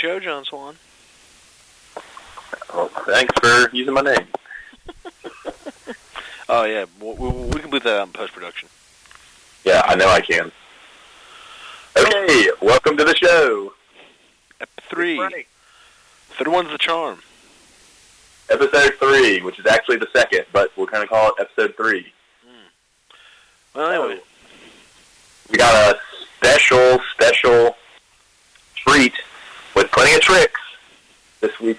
show, John Swan. Well, thanks for using my name. Oh, yeah. We can put that out in post-production. Yeah, I know I can. Okay, welcome to the show. Episode 3. Third one's the charm. Episode 3, which is actually the second, but we're going to call it Episode 3. Mm. Well, anyway. We got a special treat with plenty of tricks this week.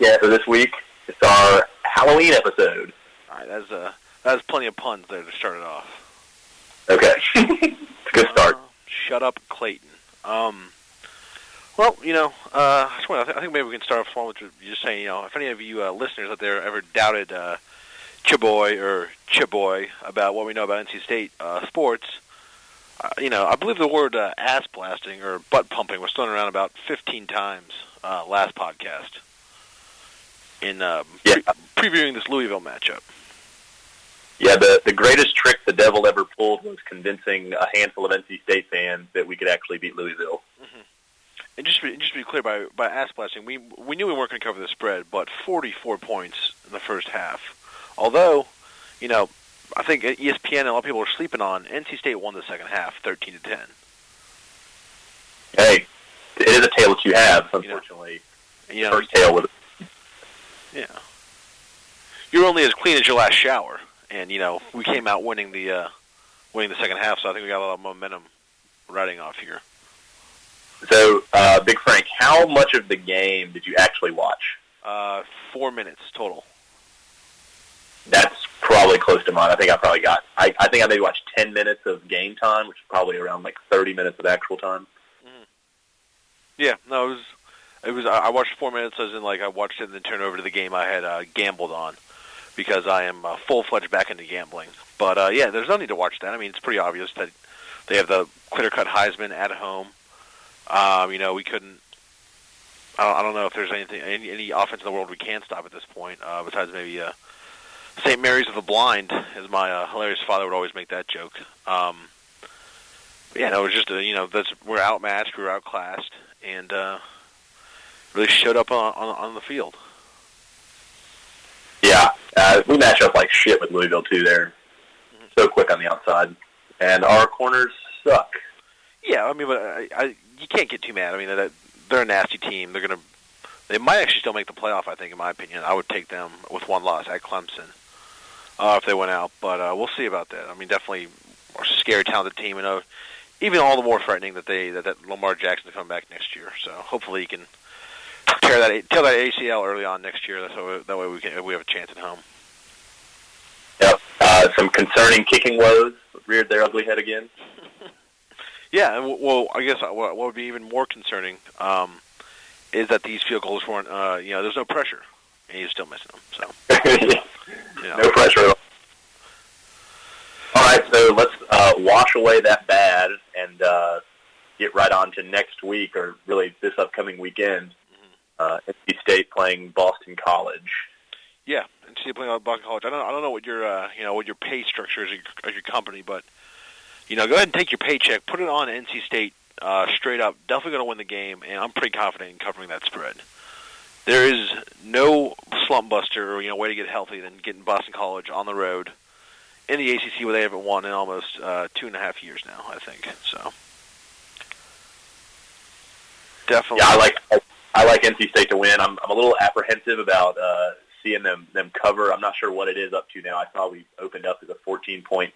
It's our Halloween episode. All right, that's plenty of puns there to start it off. Okay, it's a good start. Shut up, Clayton. Well, you know, I think maybe we can start off with just saying, you know, if any of you listeners out there ever doubted Chiboy about what we know about NC State sports, you know, I believe the word ass blasting or butt pumping was thrown around about 15 times last podcast in previewing this Louisville matchup. Yeah, the greatest trick the devil ever pulled was convincing a handful of NC State fans that we could actually beat Louisville. Mm-hmm. And just to be clear, by ass-blasting, we knew we weren't going to cover the spread, but 44 points in the first half. Although, you know, I think ESPN and a lot of people are sleeping on, NC State won the second half, 13-10. Hey, it is a tale that you have, unfortunately. You know, first tale with it. Yeah. You're only as clean as your last shower. And, you know, we came out winning the second half, so I think we got a lot of momentum riding off here. So, Big Frank, how much of the game did you actually watch? 4 minutes total. That's probably close to mine. I think I maybe watched 10 minutes of game time, which is probably around like 30 minutes of actual time. Mm-hmm. Yeah, no, it was. I watched 4 minutes, as in like I watched it and then turned over to the game I had gambled on, because I am full-fledged back into gambling. But yeah, there's no need to watch that. I mean, it's pretty obvious that they have the clear-cut Heisman at home. You know, we couldn't. I don't know if there's any offense in the world we can stop at this point, besides maybe St. Mary's of the Blind, as my hilarious father would always make that joke. But yeah, no, it was just we're outmatched, we were outclassed, and really showed up on the field. Yeah, we match up like shit with Louisville too. They're so quick on the outside, and our corners suck. Yeah, I mean, but you can't get too mad. I mean, they're a nasty team. They might actually still make the playoff, I think, in my opinion. I would take them with one loss at Clemson if they went out. But we'll see about that. I mean, definitely a scary, talented team. And even all the more frightening that Lamar Jackson will come back next year. So hopefully he can tear that ACL early on next year. That way we have a chance at home. Yep. Some concerning kicking woes reared their ugly head again. Yeah, well, I guess what would be even more concerning is that these field goals weren't, there's no pressure, and he's still missing them. So, No pressure at all. All right, so let's wash away that bad and get right on to next week, or really this upcoming weekend. NC State playing Boston College. Yeah, NC State playing Boston College. I don't know what your what your pay structure is at your company, but. You know, go ahead and take your paycheck, put it on NC State straight up. Definitely going to win the game, and I'm pretty confident in covering that spread. There is no slump buster or way to get healthy than getting Boston College on the road in the ACC where they haven't won in almost 2.5 years now, I think. So definitely, yeah, I like NC State to win. I'm a little apprehensive about seeing them cover. I'm not sure what it is up to now. I saw we opened up as a 14-point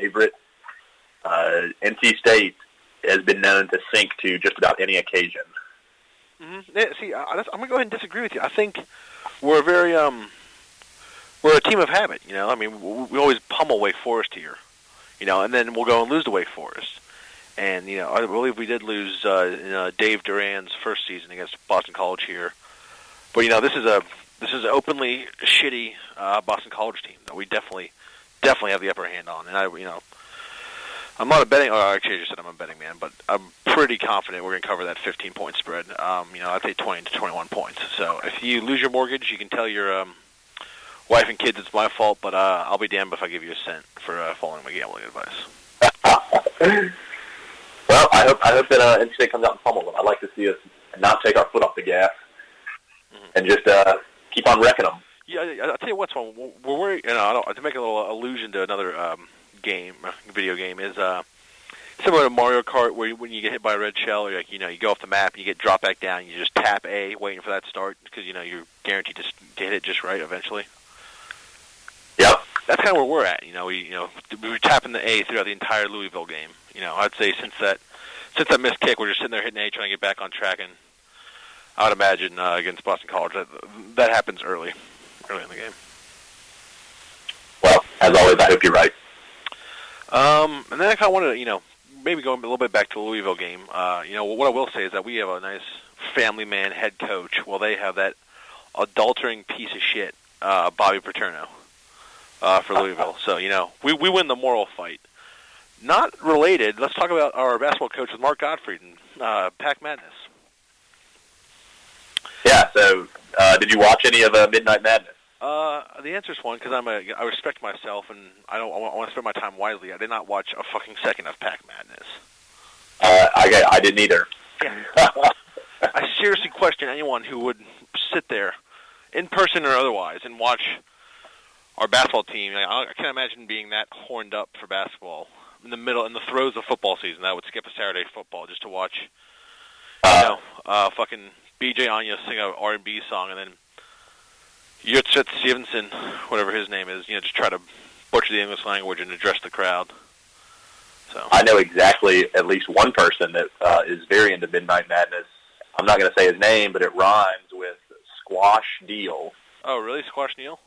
favorite. NC State has been known to sink to just about any occasion. Mm-hmm. Yeah, see, I'm going to go ahead and disagree with you. I think we're a team of habit. You know, I mean, we always pummel Wake Forest here, and then we'll go and lose to Wake Forest. And I believe we did lose Dave Durand's first season against Boston College here. But this is an openly shitty Boston College team that we definitely have the upper hand on. And I'm not a betting. Or actually, I just said I'm a betting man, but I'm pretty confident we're going to cover that 15-point spread. I'd say 20 to 21 points. So if you lose your mortgage, you can tell your wife and kids it's my fault. But I'll be damned if I give you a cent for following my gambling advice. Well, I hope that NC State comes out and pummels them. I'd like to see us and not take our foot off the gas, mm-hmm. and just keep on wrecking them. Yeah, I'll tell you what's one. We're, to make a little allusion to another video game, is similar to Mario Kart, where when you get hit by a red shell, you're like, you go off the map, you get dropped back down, and you just tap A, waiting for that start, because you're guaranteed to hit it just right eventually. Yep. That's kind of where we're at. We were tapping the A throughout the entire Louisville game. I'd say since that missed kick, we're just sitting there hitting A, trying to get back on track, and I would imagine against Boston College that happens early in the game. Well, as always, I hope you're right. And then I kind of wanted to, maybe going a little bit back to the Louisville game. What I will say is that we have a nice family man head coach, while they have that adultering piece of shit, Bobby Petrino, for Louisville. So, we win the moral fight. Not related, let's talk about our basketball coach with Mark Gottfried and Pac Madness. Yeah, so did you watch any of Midnight Madness? The answer is one, because I respect myself, and I want to spend my time wisely. I did not watch a fucking second of Pac Madness. I didn't either. Yeah. I seriously question anyone who would sit there, in person or otherwise, and watch our basketball team. I can't imagine being that horned up for basketball in the throes of football season. I would skip a Saturday football just to watch, fucking B.J. Anya sing an R&B song, and then Yurtsev Sevinsen, whatever his name is, just try to butcher the English language and address the crowd. So I know exactly at least one person that is very into Midnight Madness. I'm not going to say his name, but it rhymes with Squash Deal. Oh, really? Squash Deal?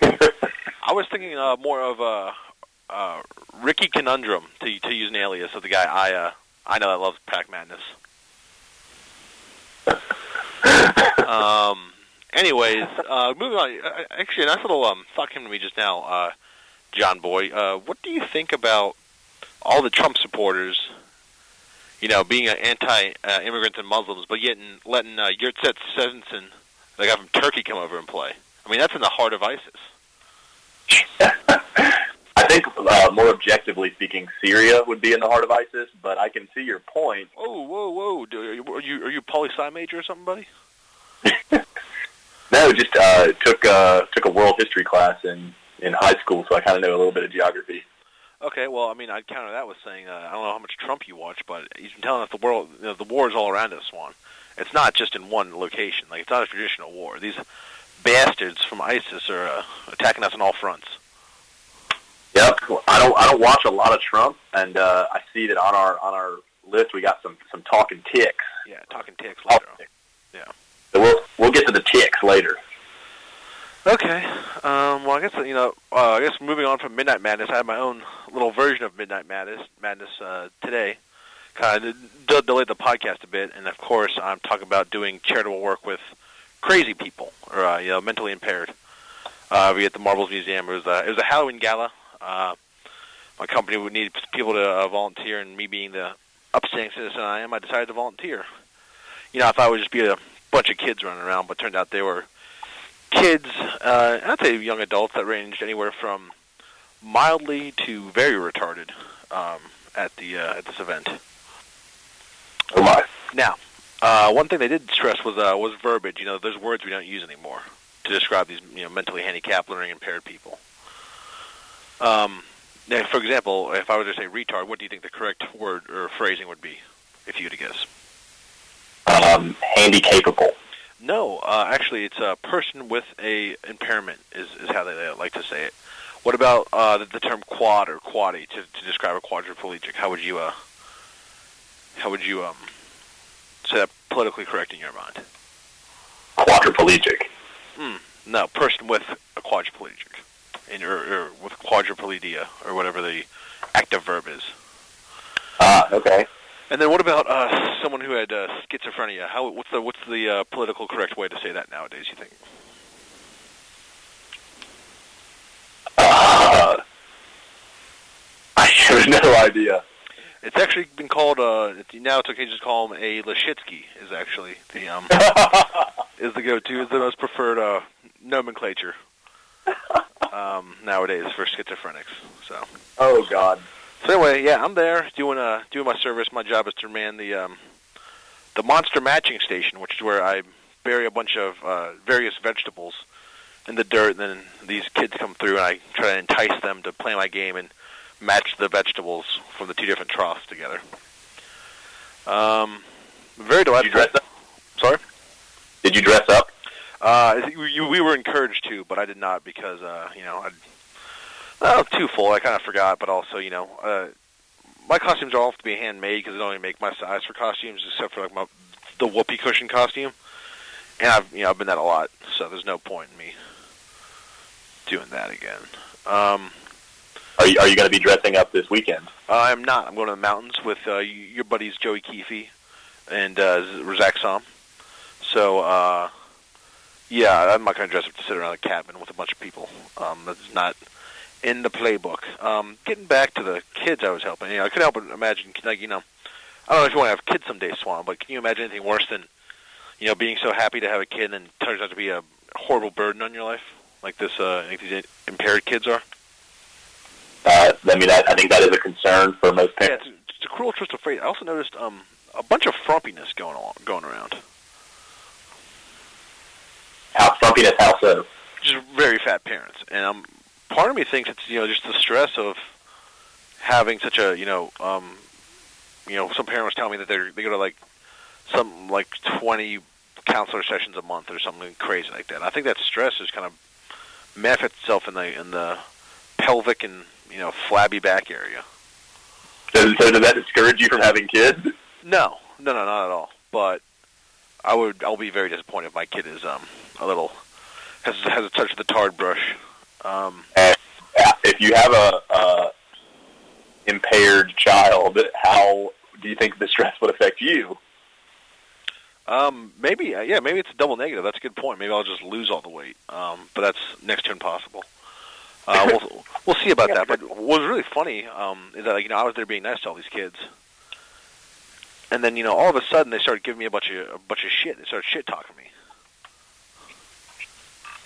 I was thinking more of Ricky Conundrum, to use an alias of the guy I know that loves Pac Madness. Anyways, moving on. Actually, a nice little thought came to me just now, John Boy. What do you think about all the Trump supporters, being anti-immigrants and Muslims, but yet letting Yurtsev Sevinsen, the guy from Turkey, come over and play? I mean, that's in the heart of ISIS. I think, more objectively speaking, Syria would be in the heart of ISIS, but I can see your point. Oh, whoa. Are you a poli-sci major or something, buddy? No, just took a world history class in high school, so I kind of know a little bit of geography. Okay, well, I mean, I'd counter that with saying I don't know how much Trump you watch, but he's been telling us the world, the war is all around us, Swan. It's not just in one location. Like, it's not a traditional war. These bastards from ISIS are attacking us on all fronts. Yep, I don't watch a lot of Trump, and I see that on our list we got some talking ticks. Yeah, talking ticks later. Oh. Yeah. So we'll get to the ticks later. Okay. Well, I guess moving on from Midnight Madness, I had my own little version of Midnight Madness today. Kind of delayed the podcast a bit, and of course, I'm talking about doing charitable work with crazy people or mentally impaired. We at the Marbles Museum. It was a Halloween gala. My company would need people to volunteer, and me being the upstanding citizen I am, I decided to volunteer. I thought it would just be a bunch of kids running around, but turned out they were kids, I'd say young adults, that ranged anywhere from mildly to very retarded at this event. Oh my. Now, one thing they did stress was verbiage. There's words we don't use anymore to describe these mentally handicapped, learning impaired people. For example, if I were to say retard, what do you think the correct word or phrasing would be, if you had to guess? Handicapable. No, actually, it's a person with a impairment is how they like to say it. What about the term quad or quaddy to describe a quadriplegic? How would you say that politically correct in your mind? Quadriplegic. No, person with a quadriplegic, or with quadriplegia, or whatever the active verb is. Okay. And then what about someone who had schizophrenia? What's the political correct way to say that nowadays, you think? I have no idea. It's actually been called, now it's okay to just call him a Lashitsky, is actually the is the go-to, is the most preferred nomenclature nowadays for schizophrenics. So. Oh, God. So anyway, yeah, I'm there doing my service. My job is to man the the monster matching station, which is where I bury a bunch of various vegetables in the dirt, and then these kids come through, and I try to entice them to play my game and match the vegetables from the two different troughs together. Very delightful. Did you dress up? Sorry? Did you dress up? We were encouraged to, but I did not because, too full. I kind of forgot, but also, my costumes all have to be handmade because they don't even make my size for costumes, except for like the whoopee cushion costume. And I've been that a lot, so there's no point in me doing that again. Are you going to be dressing up this weekend? I'm not. I'm going to the mountains with your buddies Joey Keefe and Zach Som. So, yeah, I'm not going to dress up to sit around a cabin with a bunch of people. That's not in the playbook. Getting back to the kids I was helping, I couldn't help but imagine, I don't know if you want to have kids someday, Swan, but can you imagine anything worse than, being so happy to have a kid and it turns out to be a horrible burden on your life, like these impaired kids are? I think that is a concern for most parents. Yeah, it's a cruel twist of fate. I also noticed a bunch of frumpiness going around. How frumpiness? How so? Just very fat parents, and part of me thinks it's just the stress of having such a some parent was telling me that they go to like 20 counselor sessions a month or something crazy like that. I think that stress is kind of manifests itself in the pelvic and flabby back area. So does that discourage you from having kids? No, not at all. But I'll be very disappointed if my kid is has a touch of the tarred brush. And if you have a impaired child, how do you think the stress would affect you? Maybe it's a double negative. That's a good point. Maybe I'll just lose all the weight. But that's next to impossible. We'll see about that. But what was really funny is that I was there being nice to all these kids, and then all of a sudden they started giving me a bunch of shit. They started shit talking me.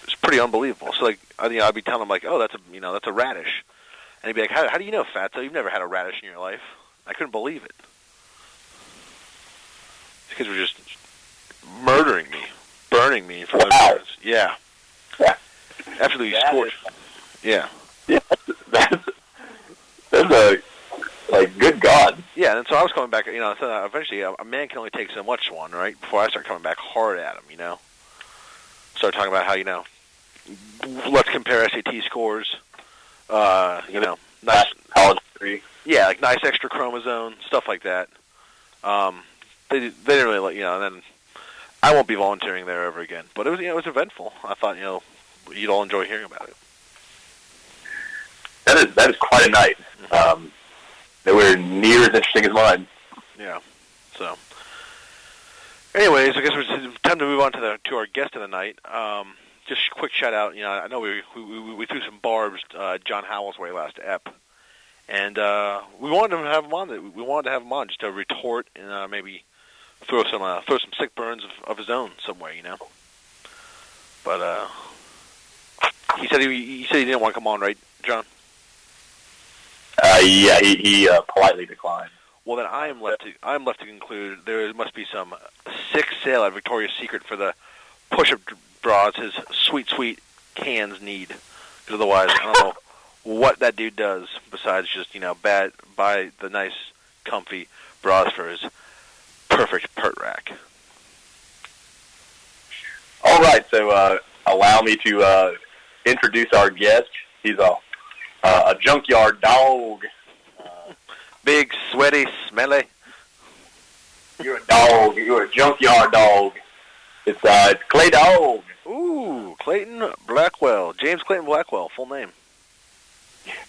It's pretty unbelievable. So I'd be telling them like, oh, that's a radish, and he'd be like, how do you know, Fatso? You've never had a radish in your life. I couldn't believe it. These kids were just murdering me, burning me for their parents. Yeah. Absolutely scorched. Yeah. That's good God. Yeah, and so I was coming back, so eventually a man can only take so much, Swan, right? Before I start coming back hard at him, Start talking about how, let's compare SAT scores, nice college degree. Yeah, like nice extra chromosome, stuff like that. They didn't really let, and then I won't be volunteering there ever again. But it was, it was eventful. I thought, you'd all enjoy hearing about it. That is quite a night. Nowhere near as interesting as mine. Yeah. So, anyways, I guess it's time to move on to our guest of the night. Just a quick shout out. I know we threw some barbs John Howell's way last ep, and we wanted to have him on. We wanted to have him on just to retort and maybe throw some sick burns of his own somewhere, But he said he didn't want to come on, right, John? Yeah, he politely declined. Well, then I am left to conclude there must be some sick sale at Victoria's Secret for the push-up bras his sweet, sweet cans need. Because otherwise, I don't know what that dude does besides just buy the nice, comfy bras for his perfect pert rack. All right, so allow me to introduce our guest. He's a junkyard dog. Big, sweaty, smelly. You're a dog. You're a junkyard dog. It's Clay Dog. Ooh, Clayton Blackwell. James Clayton Blackwell, full name.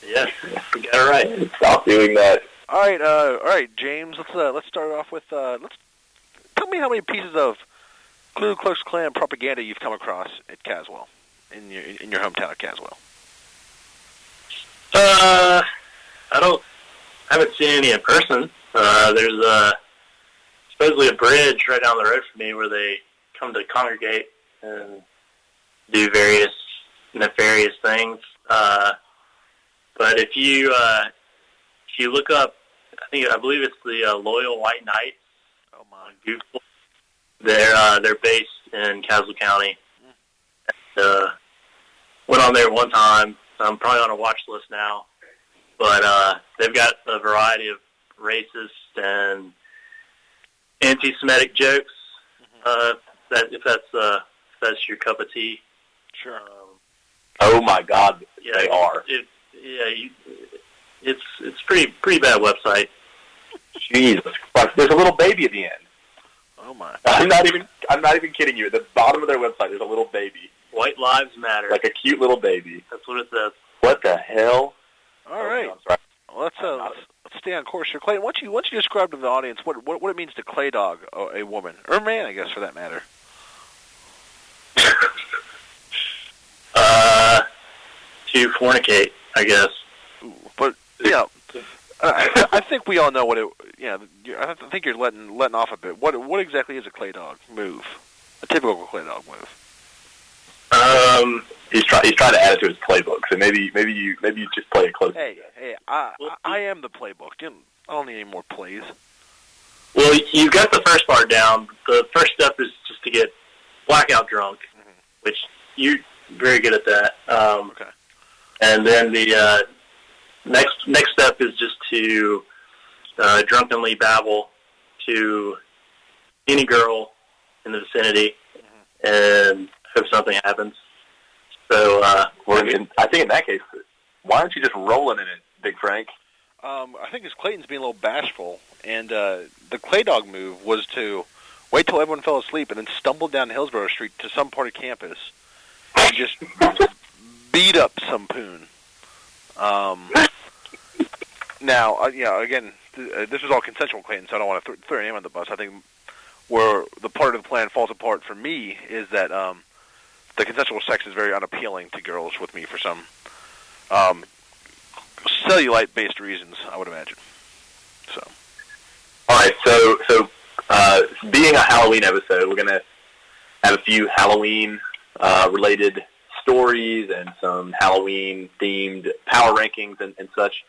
Yes, you got it right. Stop doing that. All right, James. Let's start off with tell me how many pieces of Ku Klux Klan propaganda you've come across at Caswell, in your hometown of Caswell. I haven't seen any in person. There's supposedly a bridge right down the road from me where they come to congregate and do various nefarious things. But if you look up, I believe it's the Loyal White Knights on Google. They're based in Castle County. Went on there one time. I'm probably on a watch list now. But they've got a variety of racist and anti-Semitic jokes. If that's your cup of tea. Sure. Oh my God, yeah, they are. It's pretty bad website. Jesus Christ! There's a little baby at the end. Oh my! I'm not even kidding you. At the bottom of their website, there's a little baby. White lives matter. Like a cute little baby. That's what it says. What the hell? All right. Oh, sorry. Well, let's stay on course here, Clay. Why don't you describe to the audience what it means to clay dog a woman or a man, I guess, for that matter. To fornicate, I guess. But yeah, you know, I think we all know what it. Yeah, you know, I think you're letting off a bit. What exactly is a clay dog move? A typical clay dog move. He's trying to add it to his playbook. So maybe you just play it close. Hey, I am the playbook. I don't need any more plays. Well, you've got the first part down. The first step is just to get blackout drunk, which you're very good at that. Okay. And then the next step is just to drunkenly babble to any girl in the vicinity and hope something happens. So I think in that case, why aren't you just rolling in it, Big Frank? I think it's Clayton's being a little bashful, and the clay dog move was to wait till everyone fell asleep and then stumble down Hillsborough Street to some part of campus and just beat up some poon. Now, again, this was all consensual, Clayton, so I don't want to throw your name on the bus. I think where the part of the plan falls apart for me is that the consensual sex is very unappealing to girls with me for some cellulite-based reasons, I would imagine. So, all right, so being a Halloween episode, we're going to have a few Halloween-related stories and some Halloween-themed power rankings and such.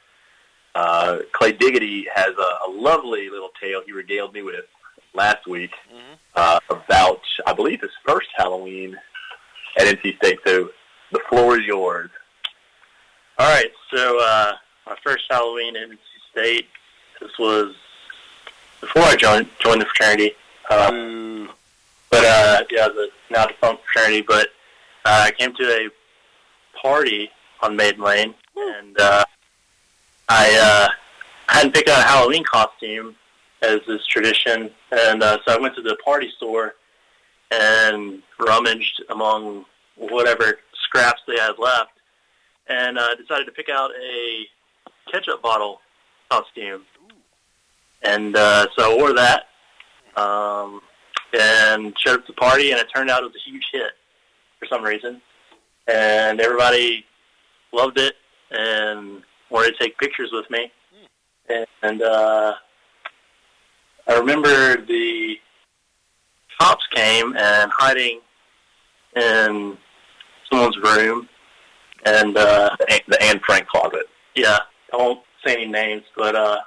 Clay Diggity has a lovely little tale he regaled me with last week about, I believe, his first Halloween at NC State. So the floor is yours. All right, so my first Halloween at NC State, this was before I joined the fraternity. The now-defunct fraternity, but I came to a party on Maiden Lane, and I hadn't picked out a Halloween costume, as is tradition, and so I went to the party store and rummaged among whatever scraps they had left, and decided to pick out a ketchup bottle costume. And so I wore that, and showed up to the party, and it turned out it was a huge hit for some reason, and everybody loved it and wanted to take pictures with me. And I remember the cops came and hiding in someone's room, and the Anne Frank closet. Yeah, I won't say any names, but a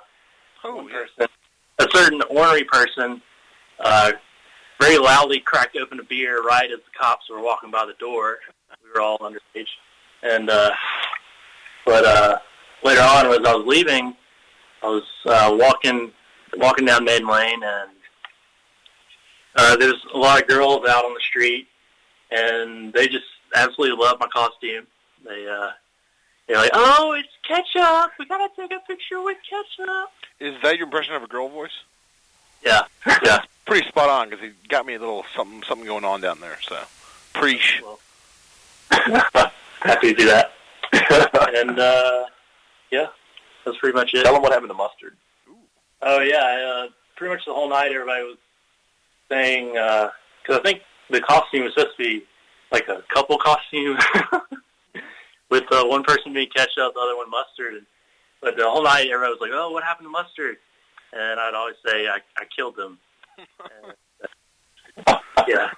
certain ornery person very loudly cracked open a beer right as the cops were walking by the door. We were all underage. And, but later on, as I was leaving, I was walking down Maiden Lane, and there's a lot of girls out on the street, and they just absolutely loved my costume. They're like, oh, it's ketchup. We got to take a picture with ketchup. Is that your impression of a girl voice? Yeah, yeah. Pretty spot on, because he got me a little something going on down there. So, preach. Well, happy to do that. And yeah, that's pretty much it. Tell them what happened to mustard. Ooh. Oh yeah, pretty much the whole night everybody was saying, because I think the costume was supposed to be like a couple costume, with one person being ketchup, the other one mustard. But the whole night everybody was like, oh, what happened to mustard? And I'd always say, I killed them. Yeah.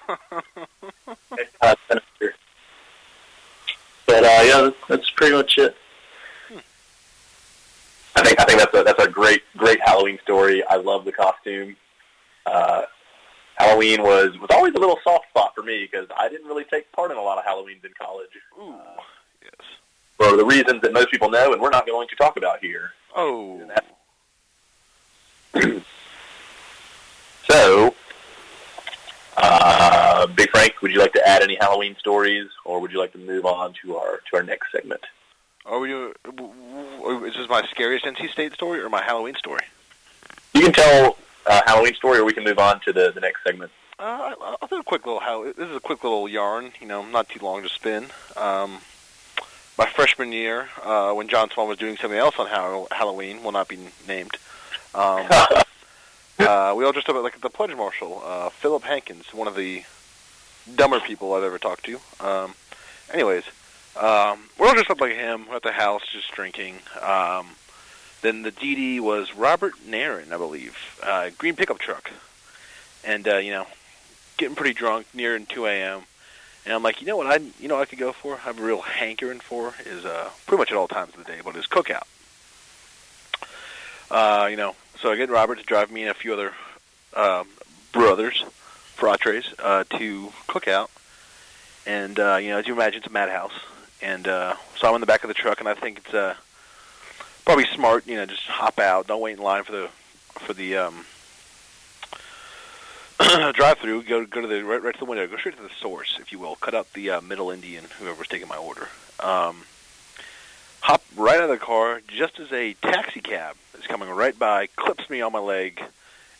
But yeah, that's pretty much it. I think that's a great Halloween story. I love the costume. Halloween was always a little soft spot for me because I didn't really take part in a lot of Halloweens in college. Ooh, yes. For the reasons that most people know and we're not going to talk about here. Oh. So, Big Frank, would you like to add any Halloween stories, or would you like to move on to our next segment? Is this my scariest NC State story or my Halloween story? You can tell Halloween story, or we can move on to the next segment. I'll do a quick little This is a quick little yarn, you know, not too long to spin. My freshman year, when John Swan was doing something else on Halloween, will not be named. We all dressed up like the pledge marshal, Philip Hankins, one of the dumber people I've ever talked to. We're all dressed up like him at the house, just drinking. Then the DD was Robert Nairn, I believe, green pickup truck. And, getting pretty drunk, nearing 2 a.m. And I'm like, I could go for, I have a real hankering for, is pretty much at all times of the day, but is Cookout. So I get Robert to drive me and a few other brothers, fratres, to Cookout. And, as you imagine, it's a madhouse. And so I'm in the back of the truck, and I think it's... probably smart, just hop out. Don't wait in line for the drive-through. Go to the right to the window. Go straight to the source, if you will. Cut out the middle Indian, whoever's taking my order. Hop right out of the car just as a taxi cab is coming right by, clips me on my leg,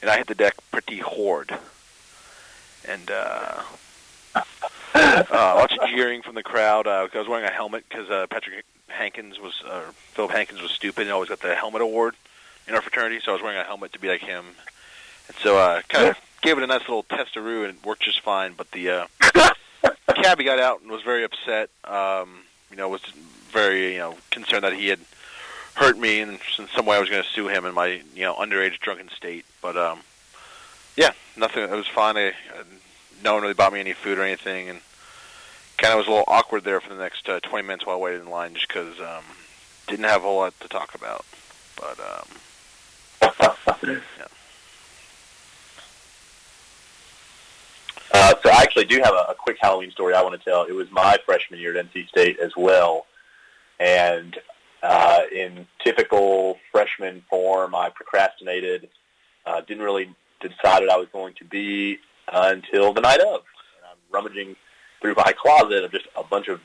and I hit the deck pretty hard. And lots of jeering from the crowd. I was wearing a helmet because Philip Hankins was stupid and always got the helmet award in our fraternity, so I was wearing a helmet to be like him. And so I kind of gave it a nice little testaroo, and it worked just fine, but the cabbie got out and was very upset, was very, concerned that he had hurt me, and in some way I was going to sue him in my, underage drunken state. But, nothing, it was fine. No one really bought me any food or anything, and kind of was a little awkward there for the next 20 minutes while I waited in line, just because didn't have a whole lot to talk about. But, yeah. So I actually do have a quick Halloween story I want to tell. It was my freshman year at NC State as well. And in typical freshman form, I procrastinated, didn't really decide what I was going to be until the night of. And I'm rummaging through my closet of just a bunch of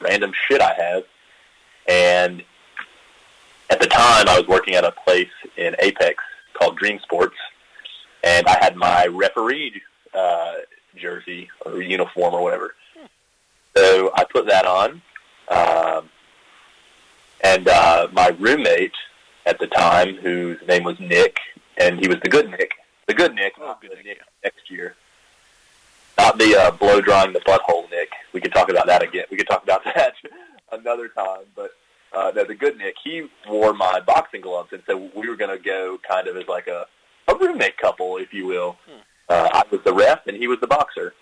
random shit I have. And at the time, I was working at a place in Apex called Dream Sports, and I had my referee jersey or uniform or whatever. So I put that on, and my roommate at the time, whose name was Nick, and he was the good Nick, not the Nick next year. Not the blow drying the butthole, Nick. We could talk about that again. We could talk about that another time. But the good Nick, he wore my boxing gloves, and so we were going to go kind of as like a roommate couple, if you will. I was the ref, and he was the boxer.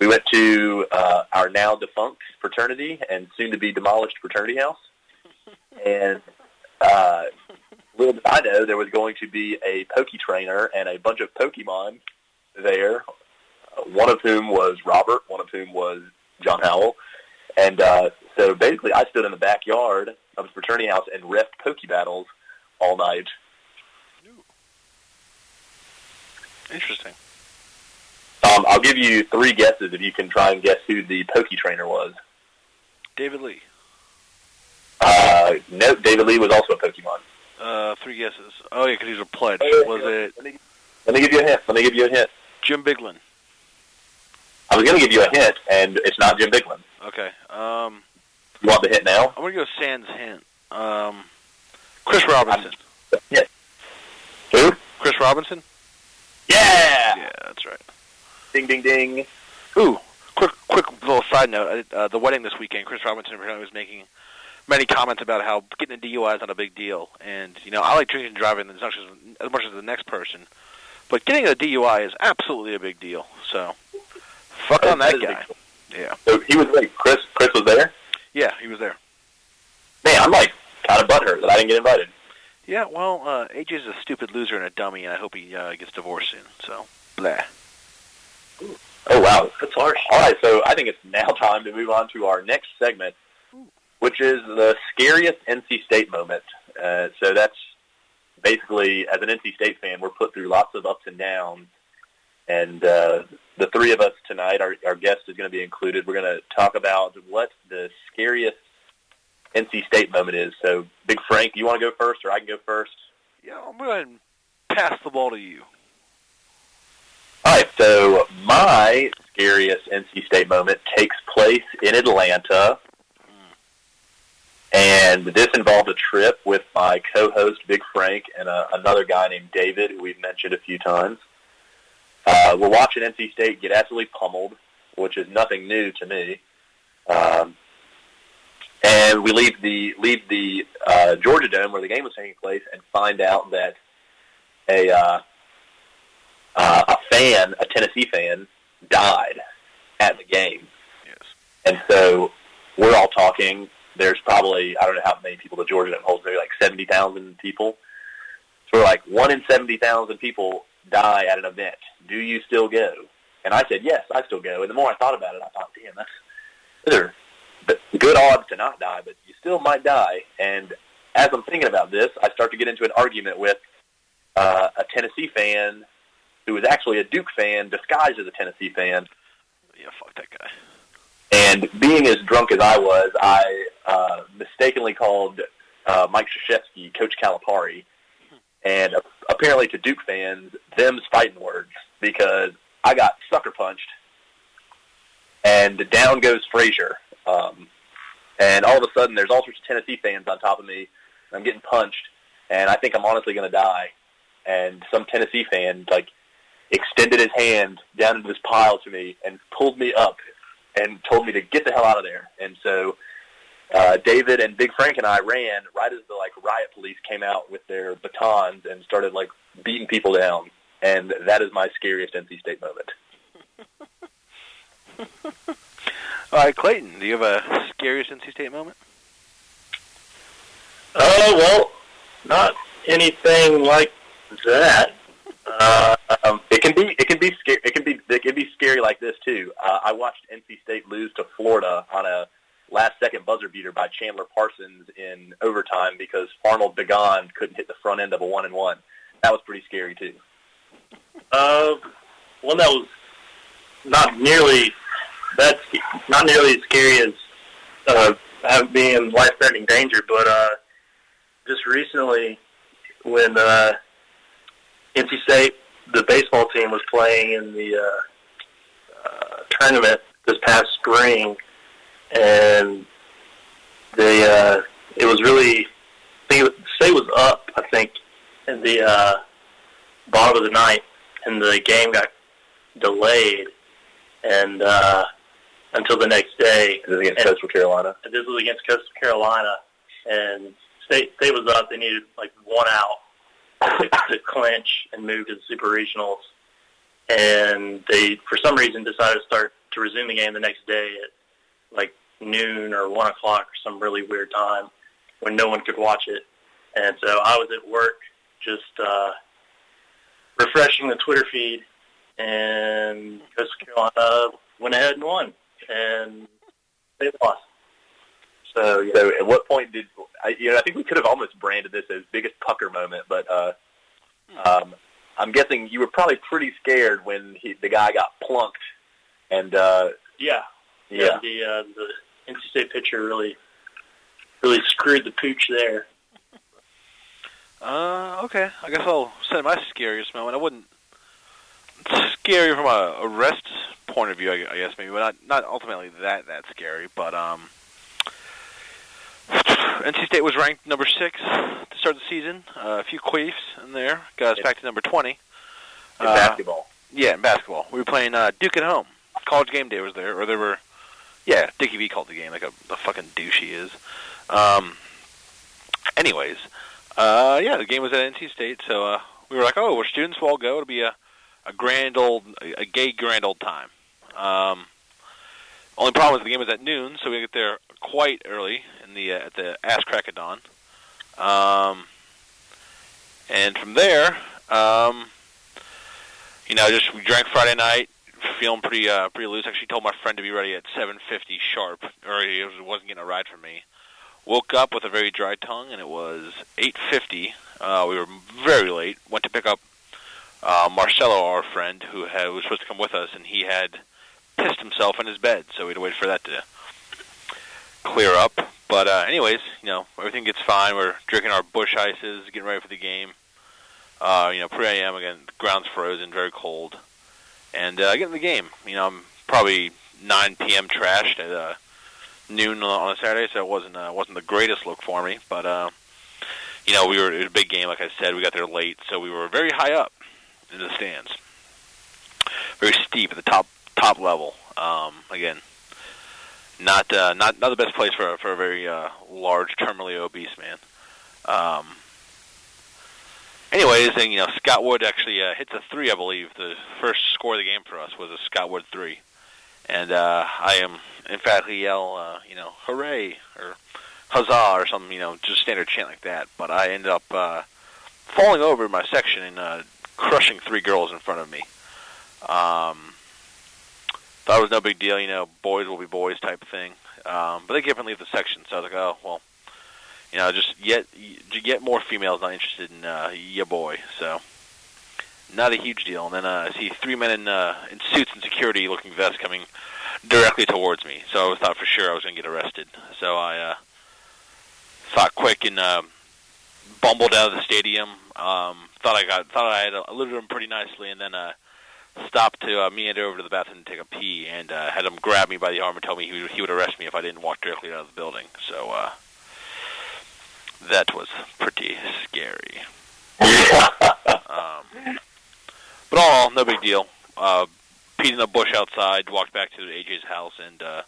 We went to our now defunct fraternity and soon to be demolished fraternity house, and little did I know there was going to be a pokey trainer and a bunch of Pokemon there. One of whom was Robert, one of whom was John Howell. And so basically I stood in the backyard of his fraternity house and reffed pokey battles all night. Interesting. I'll give you three guesses if you can try and guess who the pokey trainer was. David Lee. No, David Lee was also a Pokemon. Three guesses. Oh, yeah, because he's a pledge. Let me give you a hint. Jim Biglin. I was going to give you a hint, and it's not Jim Biglin. Okay. You want the hint now? I'm going to go Sans hint. Chris Robinson. Yes. Who? Chris Robinson? Yeah! Yeah, that's right. Ding, ding, ding. Ooh, quick little side note. The wedding this weekend, Chris Robinson was making many comments about how getting a DUI is not a big deal. And, I like drinking and driving as much as the next person. But getting a DUI is absolutely a big deal, so... Fuck on that guy. Yeah. So he was like, Chris was there? Yeah, he was there. Man, I'm like kind of butthurt that I didn't get invited. Yeah, well, AJ's a stupid loser and a dummy, and I hope he gets divorced soon. So, blah. Oh, wow. That's harsh. All right, so I think it's now time to move on to our next segment, which is the scariest NC State moment. So that's basically, as an NC State fan, we're put through lots of ups and downs. And the three of us tonight, our guest is going to be included. We're going to talk about what the scariest NC State moment is. So, Big Frank, you want to go first or I can go first? Yeah, I'm going to pass the ball to you. All right, so my scariest NC State moment takes place in Atlanta. And this involved a trip with my co-host, Big Frank, and another guy named David, who we've mentioned a few times. We're watching NC State get absolutely pummeled, which is nothing new to me. And we leave the Georgia Dome where the game was taking place and find out that a Tennessee fan, died at the game. Yes. And so we're all talking. There's probably, I don't know how many people the Georgia Dome holds, maybe like 70,000 people. So we're like, 1 in 70,000 people die at an event. Do you still go? And I said, yes, I still go. And the more I thought about it, I thought, damn, those are good odds to not die, but you still might die. And as I'm thinking about this, I start to get into an argument with a Tennessee fan who was actually a Duke fan disguised as a Tennessee fan. Yeah, fuck that guy. And being as drunk as I was, I mistakenly called Mike Krzyzewski Coach Calipari. And apparently to Duke fans, them's fighting words, because I got sucker punched, and down goes Frazier. And all of a sudden, there's all sorts of Tennessee fans on top of me. I'm getting punched, and I think I'm honestly going to die. And some Tennessee fan, like, extended his hand down into this pile to me and pulled me up and told me to get the hell out of there. And so David and Big Frank and I ran right as the, like, riot police came out with their batons and started, like, beating people down. And that is my scariest NC State moment. All right, Clayton, do you have a scariest NC State moment? Well, not anything like that. It can be scary like this too. I watched NC State lose to Florida on a last-second buzzer beater by Chandler Parsons in overtime because Farnell Degon couldn't hit the front end of a 1-and-1. That was pretty scary too. One that was not nearly as scary as being in life-threatening danger, but just recently when NC State, the baseball team, was playing in the tournament this past spring, and it was really, State was up, I think, in the bottom of the ninth, and the game got delayed and until the next day. This was against Coastal Carolina. This was against Coastal Carolina, and State was up. They needed like one out to clinch and move to the super regionals, and they for some reason decided to resume the game the next day at like noon or 1 o'clock or some really weird time when no one could watch it. And so I was at work just refreshing the Twitter feed, and Coastal Carolina went ahead and won, and they lost. So, yeah. So at what point did I think we could have almost branded this as biggest pucker moment, but I'm guessing you were probably pretty scared when the guy got plunked. And yeah. The NC State pitcher really screwed the pooch there. Okay. I guess I'll say my scariest moment. It's scary from a arrest point of view, I guess, maybe, but not ultimately that scary, but NC State was ranked number 6 to start the season. A few queefs in there got us back to number 20. In basketball. Yeah, in basketball. We were playing Duke at home. College Game Day was there. Dickie V called the game, like a fucking douche he is. Anyways, the game was at NC State, so we were like, oh, we're students, we'll all go. It'll be a gay grand old time. Only problem is the game was at noon, so we get there quite early at the ass crack of dawn. And from there, we drank Friday night, feeling pretty loose. Actually told my friend to be ready at 7:50 sharp, or he wasn't getting a ride from me. Woke up with a very dry tongue, and it was 8:50. We were very late. Went to pick up Marcelo, our friend, who was supposed to come with us, and he had pissed himself in his bed, so we had to wait for that to clear up. But anyways, you know, everything gets fine. We're drinking our Busch Ices, getting ready for the game. You know, pre AM again, the ground's frozen, very cold. And I get in the game. You know, I'm probably 9 p.m. trashed at noon on a Saturday, so it wasn't the greatest look for me. But, you know, it was a big game, like I said. We got there late, so we were very high up in the stands. Very steep at the top level. Again, not the best place for a very large, terminally obese man. Anyways, and, you know, Scott Wood actually hits a three, I believe. The first score of the game for us was a Scott Wood three. And I am emphatically yell, you know, hooray, or huzzah, or something, you know, just standard chant like that. But I end up falling over my section and crushing three girls in front of me. Thought it was no big deal, you know, boys will be boys type thing. But they kept and leave the section, so I was like, oh, well. You know, just yet more females not interested in your boy, so not a huge deal. And then I see three men in suits and security-looking vests coming directly towards me, so I thought for sure I was going to get arrested. So I thought quick and bumbled out of the stadium. Thought I had eluded them pretty nicely, and then stopped to meander over to the bathroom to take a pee, and had him grab me by the arm and tell me he would arrest me if I didn't walk directly out of the building. So. That was pretty scary. But all in all, no big deal. Peed in a bush outside, walked back to AJ's house, and the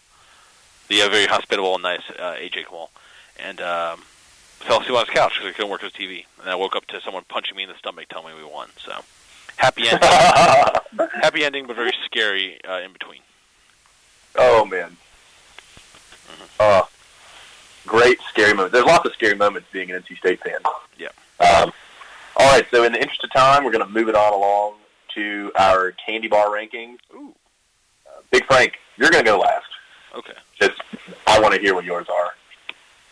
very hospitable and nice AJ Kamal, and fell asleep on his couch because I couldn't work his TV. And I woke up to someone punching me in the stomach telling me we won. So, happy ending. Happy ending, but very scary in between. Oh, man. Oh. Mm-hmm. Great scary moments. There's lots of scary moments being an NC State fan. Yeah. All right, so in the interest of time, we're going to move it on along to our candy bar rankings. Ooh. Big Frank, you're going to go last. Okay. Just, I want to hear what yours are.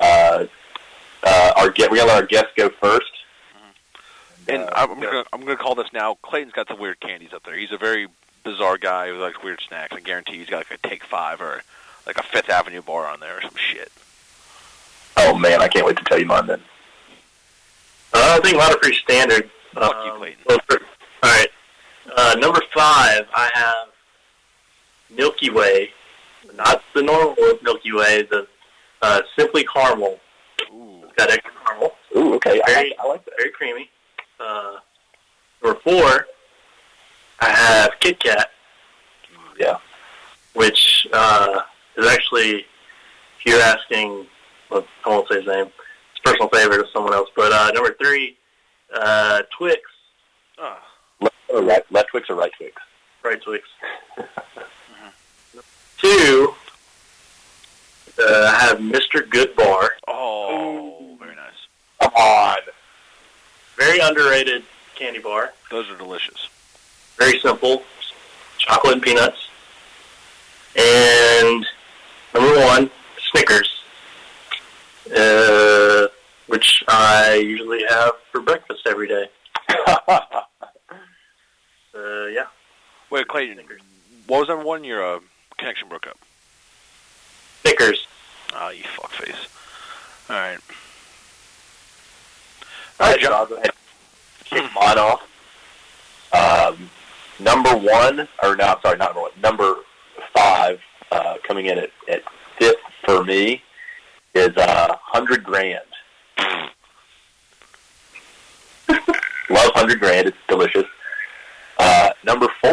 We're going to let our guests go first. Mm-hmm. And I'm going to call this now, Clayton's got some weird candies up there. He's a very bizarre guy who likes weird snacks. I guarantee he's got like a Take Five or like a Fifth Avenue bar on there or some shit. Oh, man, I can't wait to tell you mine, then. I think mine are pretty standard. Fuck you, Clayton. All right. Number 5, I have Milky Way. Not the normal Milky Way, the Simply Caramel. Ooh. It's got extra caramel. Ooh, okay. I like that. Very creamy. Number 4, I have Kit Kat. Yeah. Which is actually, if you're asking... I won't say his name. It's a personal favorite of someone else. But number 3, Twix. Oh. Left Twix or right Twix? Right Twix. Uh-huh. 2, I have Mr. Goodbar. Oh, very nice. Come on. Very underrated candy bar. Those are delicious. Very simple. Chocolate and peanuts. And number 1, Snickers. Which I usually have for breakfast every day. Yeah. Wait, Clayton, what was number 1? Your connection broke up. Snickers. Ah, you fuckface. All right. All right, John. Go ahead. Kick mine off. Number 5, coming in at fifth for me. Is $100,000. Love $100,000. It's delicious. Number 4,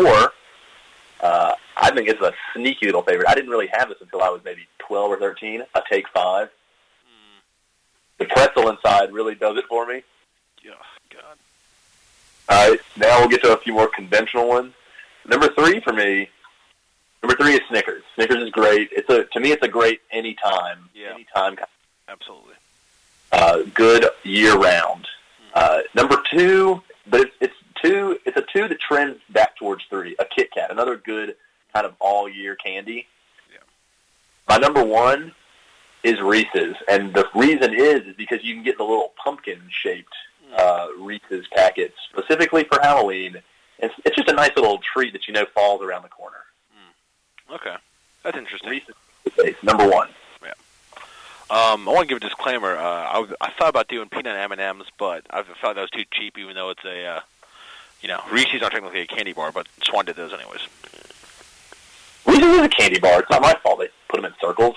I think it's a sneaky little favorite. I didn't really have this until I was maybe 12 or 13. A Take 5. The pretzel inside really does it for me. Yeah, God. All right, now we'll get to a few more conventional ones. Number 3 is Snickers. Snickers is great. To me, it's a great anytime. Yeah. Anytime. Absolutely. Good year round. Mm-hmm. Number 2, but it's a 2 that trends back towards 3. A Kit Kat. another good kind of all-year candy. Yeah. My number one is Reese's, and the reason is because you can get the little pumpkin-shaped Reese's packets specifically for Halloween. It's just a nice little treat that you know falls around the corner. Mm. Okay. That's interesting. Reese's, number one. Yeah. I want to give a disclaimer. I thought about doing peanut M&Ms, but I thought that was too cheap, even though it's a, Reese's aren't technically a candy bar, but Swan did those anyways. Reese's is a candy bar. It's not my fault they put them in circles.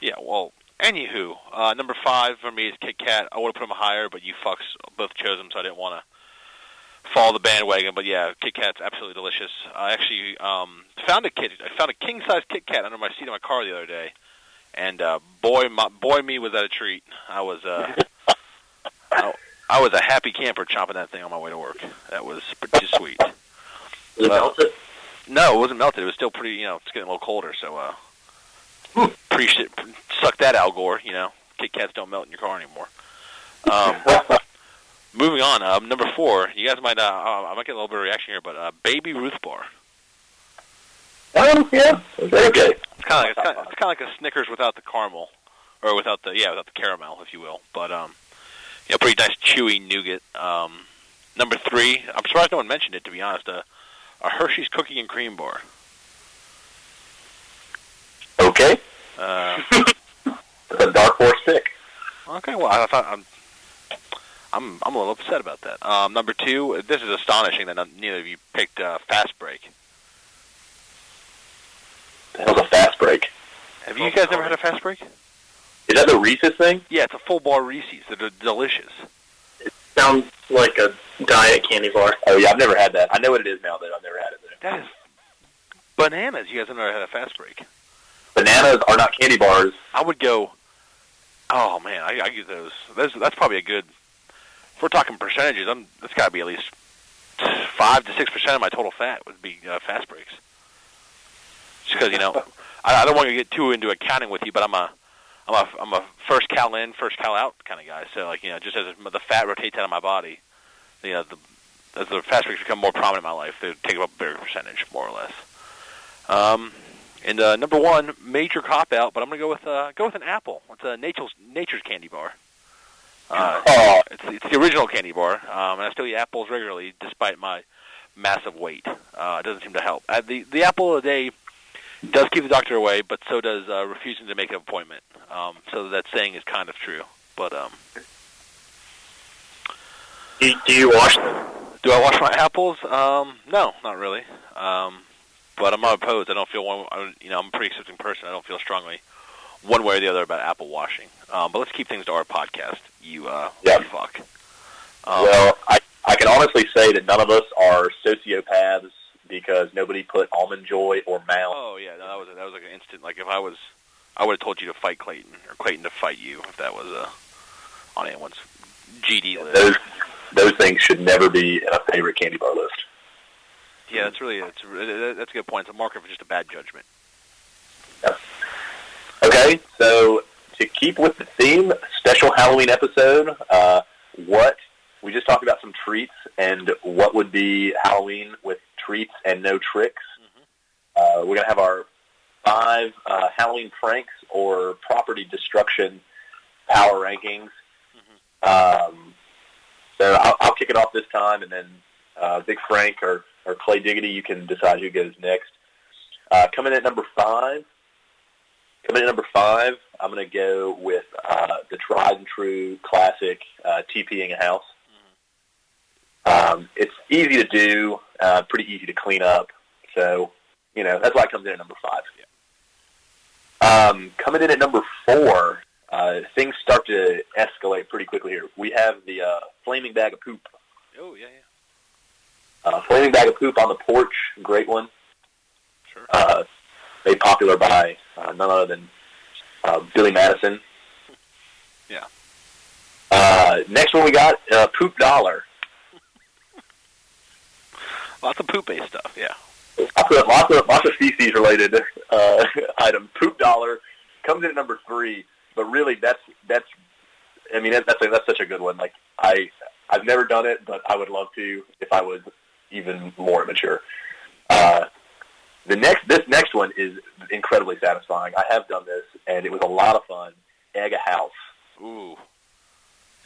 Yeah, well, anywho, number five for me is Kit Kat. I would have put them higher, but you fucks both chose them, so I didn't want to follow the bandwagon. But yeah, Kit Kat's absolutely delicious. I actually found a king-size Kit Kat under my seat in my car the other day, and boy, me was that a treat. I was I was a happy camper chomping that thing on my way to work. That was pretty sweet. Was it melted? No, it wasn't melted. It was still pretty. It's getting a little colder, so. Appreciate it. Suck that, Al Gore. Kit Kats don't melt in your car anymore. Moving on, number four. You guys might, I might get a little bit of reaction here, but Baby Ruth Bar. Oh yeah, very good. It's kind of like a Snickers without the caramel, or without the caramel, if you will. But pretty nice chewy nougat. Number three. I'm surprised no one mentioned it, to be honest. A Hershey's cookie and cream bar. Okay. That's a dark horse pick. Okay, well, I thought I'm a little upset about that. Number two, this is astonishing that neither of you picked Fast Break. The hell's a Fast Break? Have you guys ever had a Fast Break? Is that the Reese's thing? Yeah, it's a full bar Reese's. They're delicious. It sounds like a diet candy bar. Oh, yeah, I've never had that. I know what it is now, though. I've never had it. That is bananas. You guys have never had a Fast Break. Bananas are not candy bars. I would go, oh, man, I get those. That's probably a good, if we're talking percentages, that's got to be at least 5 to 6% of my total fat would be Fast Breaks. Just because, I don't want to get too into accounting with you, but I'm a first cal in, first cal out kind of guy. So, just as the fat rotates out of my body, as the Fast Breaks become more prominent in my life, they take up a bigger percentage, more or less. And number one, major cop-out, but I'm going to go with an apple. It's a Nature's candy bar. It's the original candy bar, and I still eat apples regularly despite my massive weight. It doesn't seem to help. The apple of the day does keep the doctor away, but so does refusing to make an appointment. So that saying is kind of true. But do you wash them? Do I wash my apples? No, not really. But I'm not opposed. I don't feel one. I'm a pretty accepting person. I don't feel strongly one way or the other about apple washing. But let's keep things to our podcast. You fuck. Well, I can honestly say that none of us are sociopaths because nobody put Almond Joy or Mount. Oh yeah, no, that was like an instant. Like if I would have told you to fight Clayton or Clayton to fight you if that was on anyone's GD list. Those things should never be in a favorite candy bar list. Yeah, that's a good point. It's a marker for just a bad judgment. Yeah. Okay, so to keep with the theme, special Halloween episode, we just talked about some treats and what would be Halloween with treats and no tricks. Mm-hmm. We're going to have our 5 Halloween pranks or property destruction power rankings. Mm-hmm. So I'll kick it off this time, and then Big Frank or Clay Diggity, you can decide who goes next. Coming in at number five, I'm going to go with the tried and true classic TPing a house. Mm-hmm. It's easy to do, pretty easy to clean up. So, that's why it comes in at number 5. Yeah. Coming in at number 4, things start to escalate pretty quickly here. We have the flaming bag of poop. Oh, yeah, yeah. Flaming bag of poop on the porch, great one. Sure. Made popular by none other than Billy Madison. Yeah. Next one we got, poop dollar. Lots of poop-based stuff, yeah. I put lots of feces-related item. Poop dollar comes in at number 3, but really that's such a good one. Like I've never done it, but I would love to if I was even more immature. This next one is incredibly satisfying. I have done this, and it was a lot of fun. Egg a house. Ooh.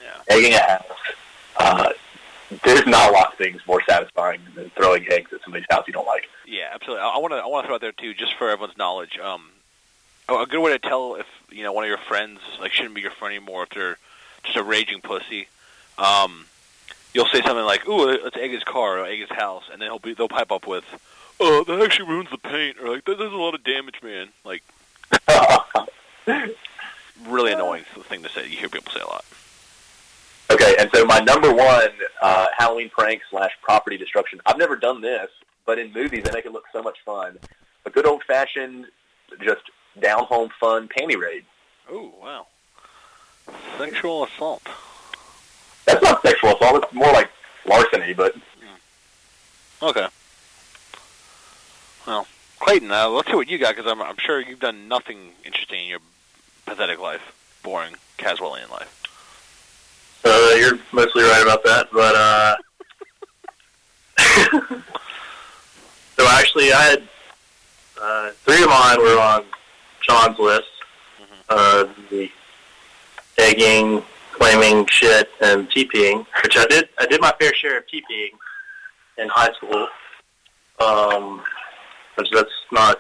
Yeah. Egging a house. There's not a lot of things more satisfying than throwing eggs at somebody's house you don't like. Yeah, absolutely. I want to throw out there too, just for everyone's knowledge. A good way to tell if one of your friends shouldn't be your friend anymore if they're just a raging pussy. You'll say something like, "Ooh, let's egg his car or egg his house," and then they'll pipe up with, "Oh, that actually ruins the paint," or like, "That does a lot of damage, man." Like, really annoying thing to say. You hear people say a lot. Okay, and so my number one Halloween prank / property destruction. I've never done this, but in movies they make it look so much fun. A good old fashioned, just down home fun panty raid. Oh wow! Sexual assault. That's not sexual assault. It's more like larceny, but okay. Well, Clayton, let's see what you got, because I'm sure you've done nothing interesting in your pathetic life, boring Caswellian life. You're mostly right about that, but so actually I had three of mine were on John's list, the egging, claiming shit, and TPing, which I did. I did my fair share of TPing in high school. That's not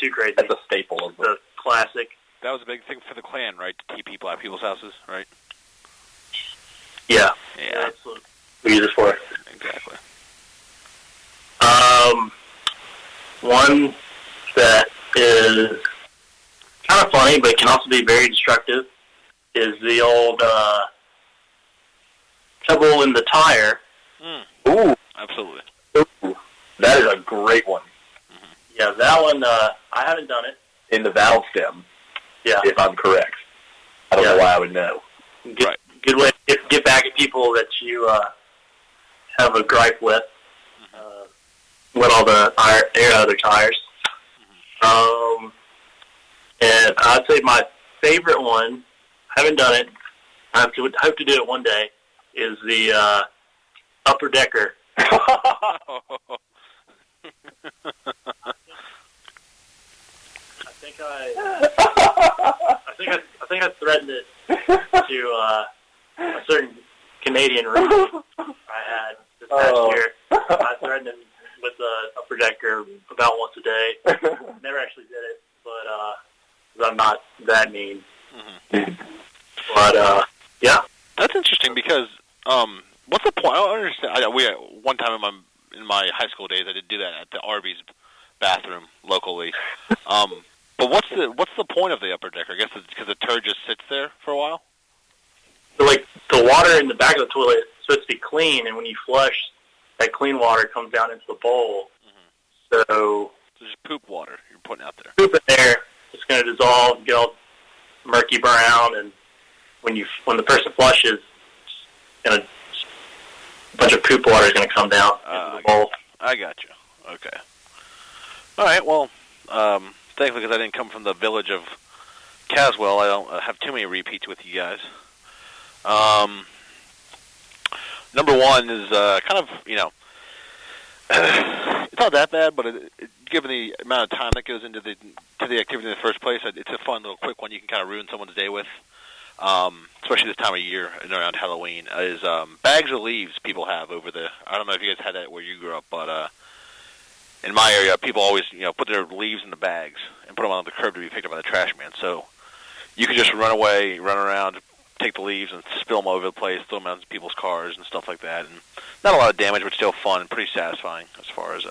too crazy. That's a staple of the classic. That was a big thing for the Klan, right? To TP black people's houses, right? Yeah, absolutely. We use it for it. Exactly. One that is kind of funny, but can also be very destructive, is the old pebble in the tire. Mm. Ooh, absolutely. Ooh, that is a great one. Mm-hmm. Yeah, that one I haven't done it. In the valve stem. Yeah, if I'm correct. I don't know why I would know. Right. Good way to get back at people that you have a gripe with all the air out of their tires. And I'd say my favorite one, I haven't done it, I hope to do it one day, is the upper decker. I think I threatened it to a certain Canadian roommate I had this past year. I threatened him with an upper decker about once a day. Never actually did it, but I'm not that mean. Mm-hmm. But yeah, that's interesting because what's the point? I don't understand. One time in my high school days, I did do that at the Arby's bathroom locally. But what's the point of the upper decker? I guess it's because the turd just sits there for a while. So, the water in the back of the toilet is supposed to be clean, and when you flush, that clean water comes down into the bowl. Mm-hmm. So just poop water you're putting out there. Poop in there. It's going to dissolve and get all murky brown, and when the person flushes, a bunch of poop water is going to come down into the bowl. I got you. Okay. All right, well, thankfully, because I didn't come from the village of Caswell, I don't have too many repeats with you guys. Number one is kind of, it's not that bad, but given the amount of time that goes into the activity in the first place, it's a fun little quick one you can kind of ruin someone's day with, especially this time of year and around Halloween, is bags of leaves people have over there. I don't know if you guys had that where you grew up, but in my area, people always, put their leaves in the bags and put them on the curb to be picked up by the trash man. So you can just run away, run around, take the leaves and spill them all over the place, throw them out into people's cars and stuff like that. And not a lot of damage, but still fun and pretty satisfying as far as,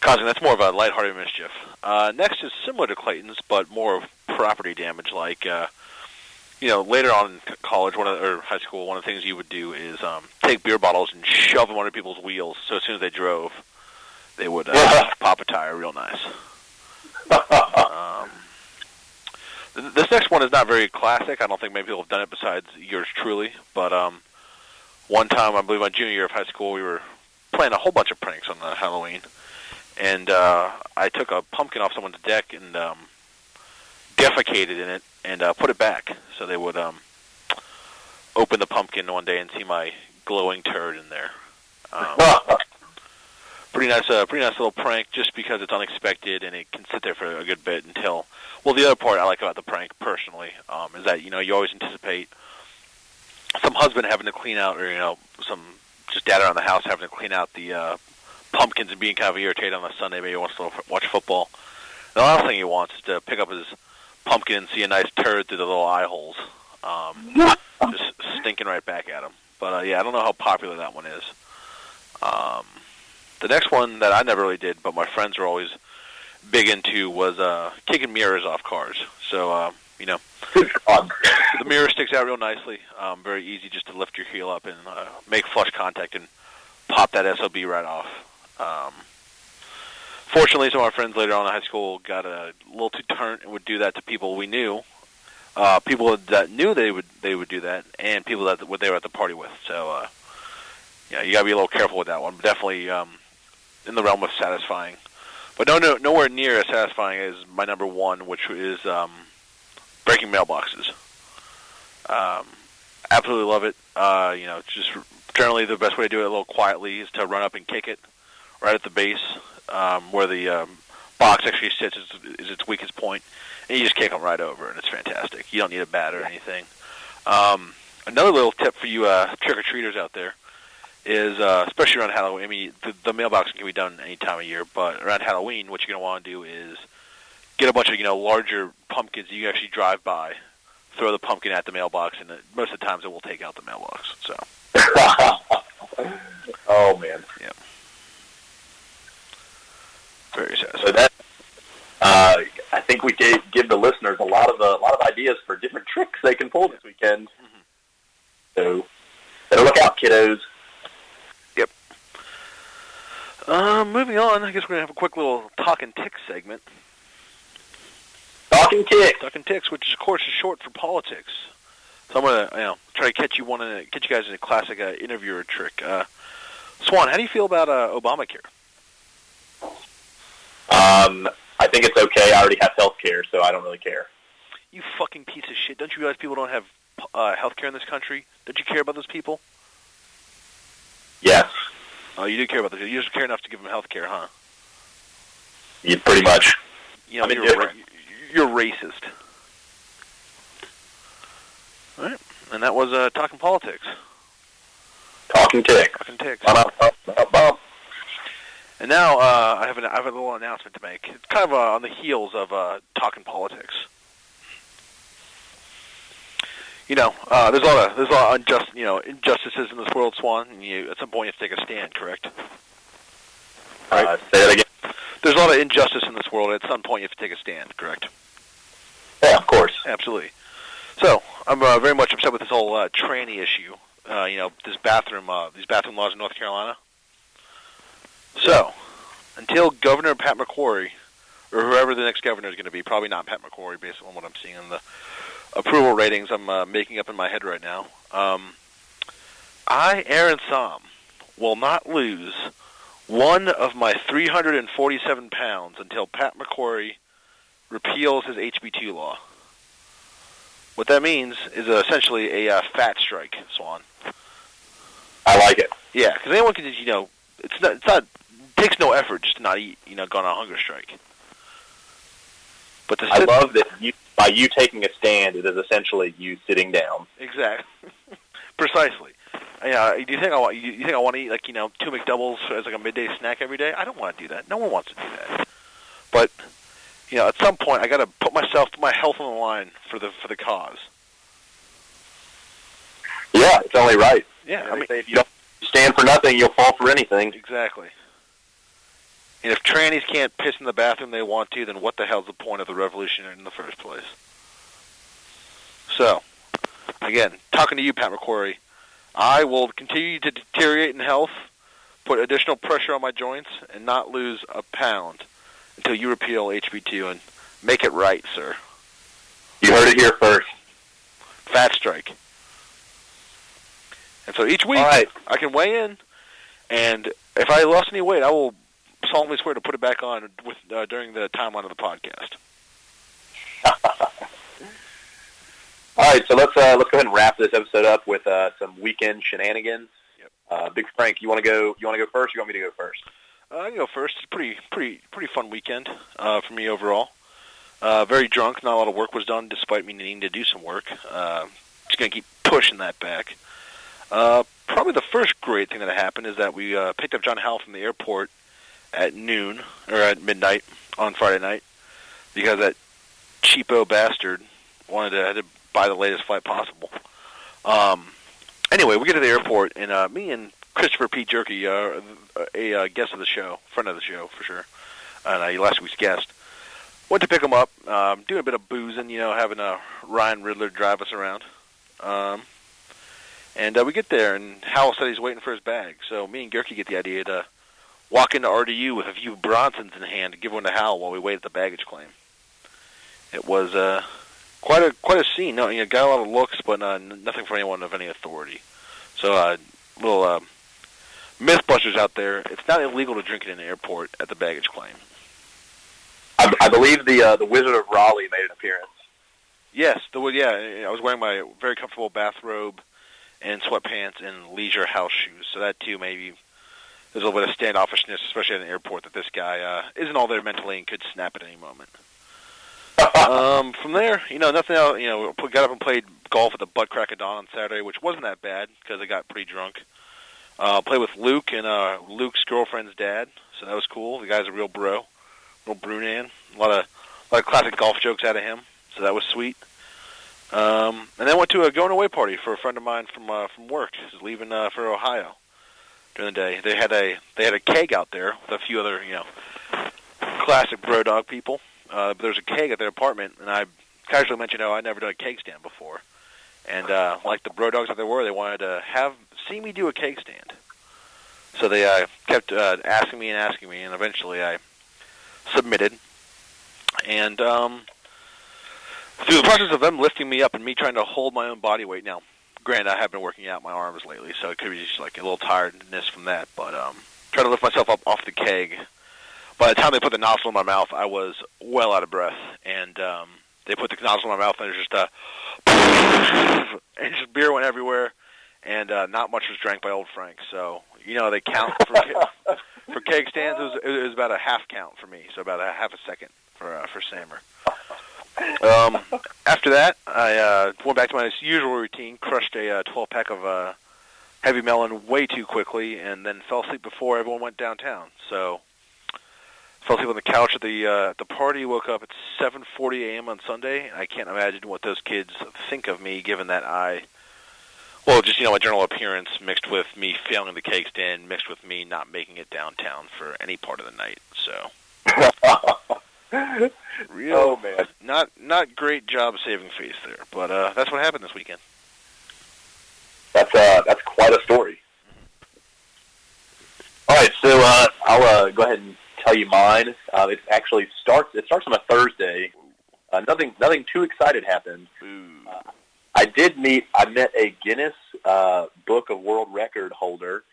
causing. That's more of a lighthearted mischief. Next is similar to Clayton's, but more property damage. Like, later on in college or high school, one of the things you would do is take beer bottles and shove them under people's wheels. So as soon as they drove, they would pop a tire real nice. This next one is not very classic. I don't think many people have done it besides yours truly. But one time, I believe my junior year of high school, we were playing a whole bunch of pranks on Halloween. And I took a pumpkin off someone's deck and defecated in it and put it back. So they would open the pumpkin one day and see my glowing turd in there. pretty nice little prank, just because it's unexpected and it can sit there for a good bit until. Well, the other part I like about the prank personally is that you always anticipate some husband having to clean out, or some just dad around the house having to clean out the pumpkins and being kind of irritated on a Sunday. Maybe he wants to watch football. The last thing he wants is to pick up his pumpkin and see a nice turd through the little eye holes, just stinking right back at him. But I don't know how popular that one is. The next one that I never really did, but my friends were always big into, was kicking mirrors off cars. So, the mirror sticks out real nicely. Very easy just to lift your heel up and make flush contact and pop that SOB right off. Fortunately, some of our friends later on in high school got a little too turnt and would do that to people we knew. People that knew they would do that, and people that they were at the party with. So, you got to be a little careful with that one. But definitely in the realm of satisfying. But nowhere near as satisfying as my number one, which is breaking mailboxes. Absolutely love it. Just generally the best way to do it a little quietly is to run up and kick it right at the base where the box actually sits is its weakest point, and you just kick them right over, and it's fantastic. You don't need a bat or anything. Another little tip for you trick-or-treaters out there is, especially around Halloween, the mailbox can be done any time of year, but around Halloween, what you're going to want to do is get a bunch of, larger pumpkins that you can actually drive by, throw the pumpkin at the mailbox, and most of the times it will take out the mailbox. So. Oh, man. Yeah. Very satisfying. So that, I think we give the listeners a lot of ideas for different tricks they can pull this weekend. Mm-hmm. So, better look out, kiddos. Yep. Moving on, I guess we're going to have a quick little Talk and Tick segment. Talk and Tick. Talk and Ticks, which, of course, is short for politics. So I'm going to try to catch you guys in a classic interviewer trick. Swan, how do you feel about Obamacare? I think it's okay. I already have health care, so I don't really care. You fucking piece of shit. Don't you realize people don't have health care in this country? Don't you care about those people? Yes. Oh, you do care about those. You just care enough to give them health care, huh? Yeah, pretty much. You're racist. All right. And that was Talking Politics. Talking Ticks. Talking Ticks. And now I have a little announcement to make. It's kind of on the heels of Talking Politics. There's a lot of unjust injustices in this world, Swan. And at some point you have to take a stand, correct? Right. Say that again. There's a lot of injustice in this world. At some point you have to take a stand, correct? Yeah, of course. Absolutely. So I'm very much upset with this whole tranny issue. These bathroom laws in North Carolina. So, until Governor Pat McQuarrie, or whoever the next governor is going to be, probably not Pat McQuarrie based on what I'm seeing in the approval ratings I'm making up in my head right now, I, Aaron Somm, will not lose one of my 347 pounds until Pat McQuarrie repeals his HB2 law. What that means is essentially a fat strike, Swan. I like it. Yeah, because anyone can just, it takes no effort just to not eat, go on a hunger strike. But I love that by you taking a stand, it is essentially you sitting down. Exactly. Precisely. You think I want to eat, 2 McDoubles as, a midday snack every day? I don't want to do that. No one wants to do that. But, at some point, I got to put my health on the line for the cause. Yeah, it's only right. Yeah, if you don't stand for nothing, you'll fall for anything. Exactly. And if trannies can't piss in the bathroom they want to, then what the hell's the point of the revolution in the first place? So, again, talking to you, Pat McQuarrie, I will continue to deteriorate in health, put additional pressure on my joints, and not lose a pound until you repeal HB2 and make it right, sir. You heard it here first. Fat strike. And so each week, I can weigh in, and if I lost any weight, I will solemnly swear to put it back on during the timeline of the podcast. All right, so let's go ahead and wrap this episode up with some weekend shenanigans. Yep. Big Frank, you want to go first? Or you want me to go first? I can go first. It's a pretty fun weekend for me overall. Very drunk. Not a lot of work was done, despite me needing to do some work. Just going to keep pushing that back. Probably the first great thing that happened is that we picked up John Howell from the airport at noon, or at midnight on Friday night, because that cheapo bastard had to buy the latest flight possible. Anyway, we get to the airport, and me and Christopher P. Jerky, a guest of the show, friend of the show for sure, and last week's guest, went to pick him up, doing a bit of boozing, having Ryan Riddler drive us around. And we get there, and Howell said he's waiting for his bag. So me and Gerke get the idea to walk into RDU with a few Bronsons in hand and give one to Howell while we wait at the baggage claim. It was quite a scene. No, got a lot of looks, but nothing from anyone of any authority. So little mythbusters out there. It's not illegal to drink it in an airport at the baggage claim. I believe the Wizard of Raleigh made an appearance. Yes, I was wearing my very comfortable bathrobe and sweatpants and leisure house shoes. So that, too, maybe there's a little bit of standoffishness, especially at an airport, that this guy isn't all there mentally and could snap at any moment. From there, nothing else. Got up and played golf at the butt crack of dawn on Saturday, which wasn't that bad because I got pretty drunk. Played with Luke and Luke's girlfriend's dad, so that was cool. The guy's a real bro, real brunan. A lot of classic golf jokes out of him, so that was sweet. And then went to a going away party for a friend of mine from work, who's leaving for Ohio during the day. They had a keg out there with a few other classic bro dog people. But there was a keg at their apartment, and I casually mentioned, I'd never done a keg stand before. And like the bro dogs that they were, they wanted to see me do a keg stand. So they kept asking me, and eventually I submitted. And through the process of them lifting me up and me trying to hold my own body weight, now, granted, I have been working out my arms lately, so it could be just like a little tiredness from that, but trying to lift myself up off the keg. By the time they put the nozzle in my mouth, I was well out of breath, and they put the nozzle in my mouth, and it was just and just beer went everywhere, and not much was drank by old Frank. So they count for keg stands. It was about a half count for me, so about a half a second for Sammer. After that, I went back to my usual routine, crushed a 12-pack of heavy melon way too quickly, and then fell asleep before everyone went downtown. So. Fell asleep on the couch at the party, woke up at 7:40 a.m. on Sunday. I can't imagine what those kids think of me, given that my general appearance mixed with me failing the cake stand, mixed with me not making it downtown for any part of the night. So, man, not great job saving face there, but that's what happened this weekend. That's quite a story. Mm-hmm. All right, so I'll go ahead and tell you mine. It actually starts. It starts on a Thursday. Nothing too excited happened. I met a Guinness Book of World Record holder.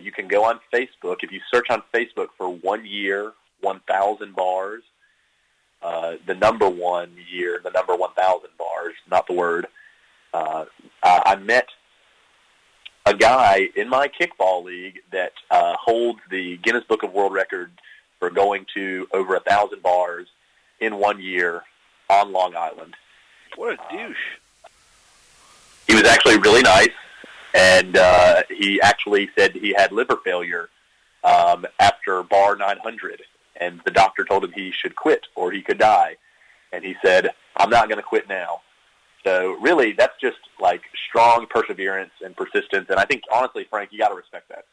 You can go on Facebook. If you search on Facebook for 1 year, 1,000 bars, the number 1 year, the number 1,000 bars, not the word. I met a guy in my kickball league that holds the Guinness Book of World Record for going to over 1,000 bars in 1 year on Long Island. What a douche. He was actually really nice, and he actually said he had liver failure after bar 900, and the doctor told him he should quit or he could die. And he said, "I'm not going to quit now." So really, that's just like strong perseverance and persistence, and I think honestly, Frank, you got to respect that.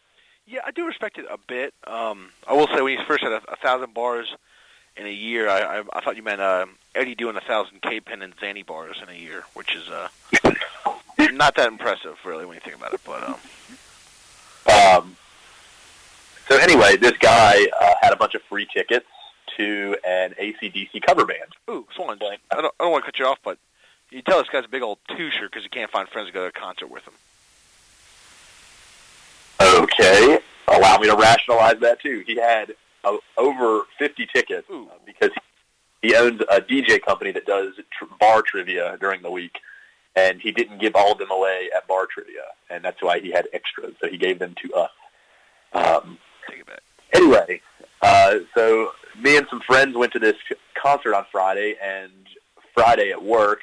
Yeah, I do respect it a bit. I will say, when you first had 1,000 bars in a year, I thought you meant Eddie doing 1,000 K-Pen and Zanny bars in a year, which is not that impressive, really, when you think about it. But so anyway, this guy had a bunch of free tickets to an AC/DC cover band. Ooh, Swan! I don't want to cut you off, but. You tell this guy's a big old two-shirt because he can't find friends to go to a concert with him. Okay. Allow me to rationalize that, too. He had over 50 tickets because he owns a DJ company that does bar trivia during the week, and he didn't give all of them away at bar trivia, and that's why he had extras, so he gave them to us. Take it back. Anyway, so me and some friends went to this concert on Friday, and Friday at work,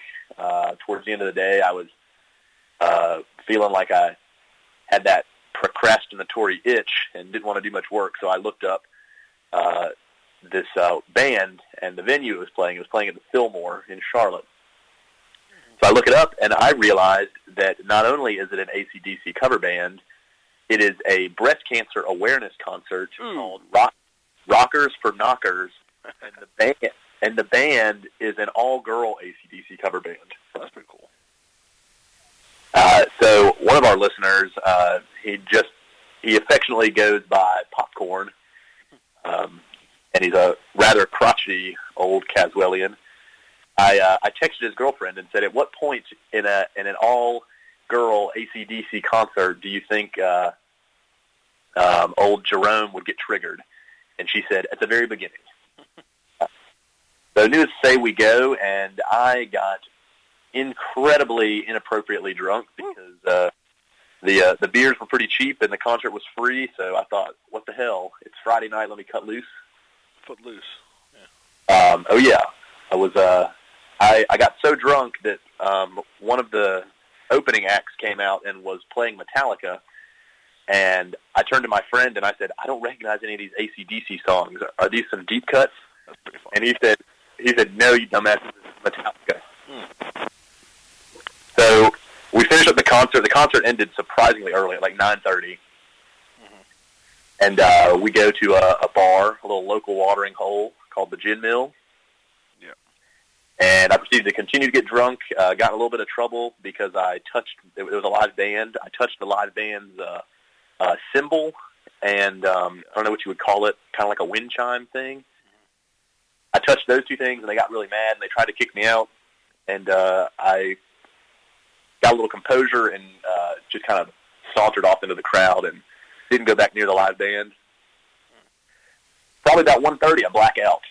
towards the end of the day, I was feeling like I had that procrastinatory itch and didn't want to do much work, so I looked up this band and the venue it was playing at the Fillmore in Charlotte. So I look it up, and I realized that not only is it an AC/DC cover band, it is a breast cancer awareness concert called Rockers for Knockers, and the band is an all-girl AC/DC cover band. That's pretty cool. So one of our listeners, he affectionately goes by Popcorn, and he's a rather crotchety old Caswellian. I texted his girlfriend and said, "At what point in an all-girl AC/DC concert do you think old Jerome would get triggered?" And she said, "At the very beginning." So needless to say, we go, and I got incredibly inappropriately drunk because the beers were pretty cheap and the concert was free. So I thought, what the hell? It's Friday night. Let me cut loose. Foot loose. Yeah. Oh yeah, I was. I got so drunk that one of the opening acts came out and was playing Metallica, and I turned to my friend and I said, "I don't recognize any of these AC/DC songs. Are these some deep cuts?" That's pretty fun. And he said, "No, you dumbass, this is Metallica." So we finished up the concert. The concert ended surprisingly early, at like 9:30, and we go to a bar, a little local watering hole called the Gin Mill. Yeah. And I proceeded to continue to get drunk. Got in a little bit of trouble because it was a live band. I touched the live band's cymbal, and I don't know what you would call it, kind of like a wind chime thing. I touched those two things, and they got really mad, and they tried to kick me out. And I got a little composure and just kind of sauntered off into the crowd and didn't go back near the live band. Probably about 1:30, I black out,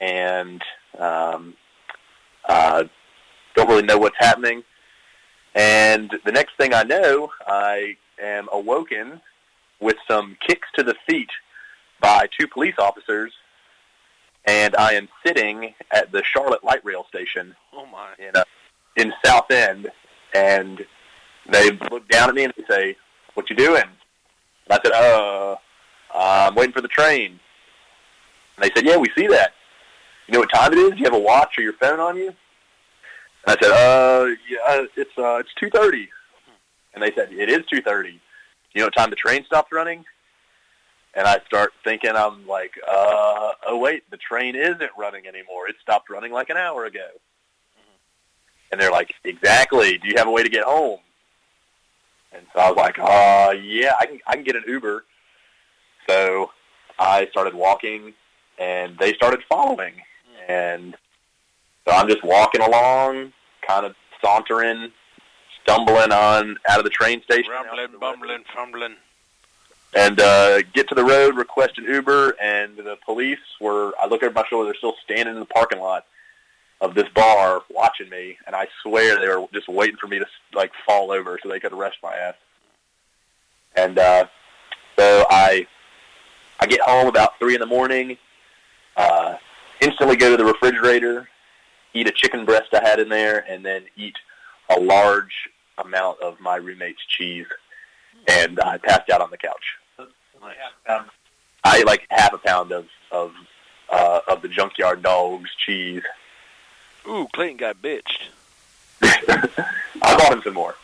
and don't really know what's happening. And the next thing I know, I am awoken with some kicks to the feet by two police officers, and I am sitting at the Charlotte light rail station in South End, and they look down at me and they say, "What you doing?" And I said, I'm waiting for the train. And they said, "Yeah, we see that. You know what time it is? Do you have a watch or your phone on you?" And I said, "Yeah, it's 2:30. And they said, "It is 2:30. You know what time the train stops running?" And I start thinking, I'm like, oh, wait, the train isn't running anymore. It stopped running like an hour ago. And they're like, "Exactly. Do you have a way to get home?" And so I was like, yeah, I can get an Uber. So I started walking, and they started following. And so I'm just walking along, kind of sauntering, stumbling on out of the train station. Rumbling, bumbling, fumbling. And get to the road, request an Uber, and the police were, I look over my shoulder, they're still standing in the parking lot of this bar watching me, and I swear they were just waiting for me to, like, fall over so they could arrest my ass. And so I get home about 3 in the morning, instantly go to the refrigerator, eat a chicken breast I had in there, and then eat a large amount of my roommate's cheese. And I passed out on the couch. Nice. I ate like half a pound of the Junkyard Dog's cheese. Ooh, Clayton got bitched. I bought him some more.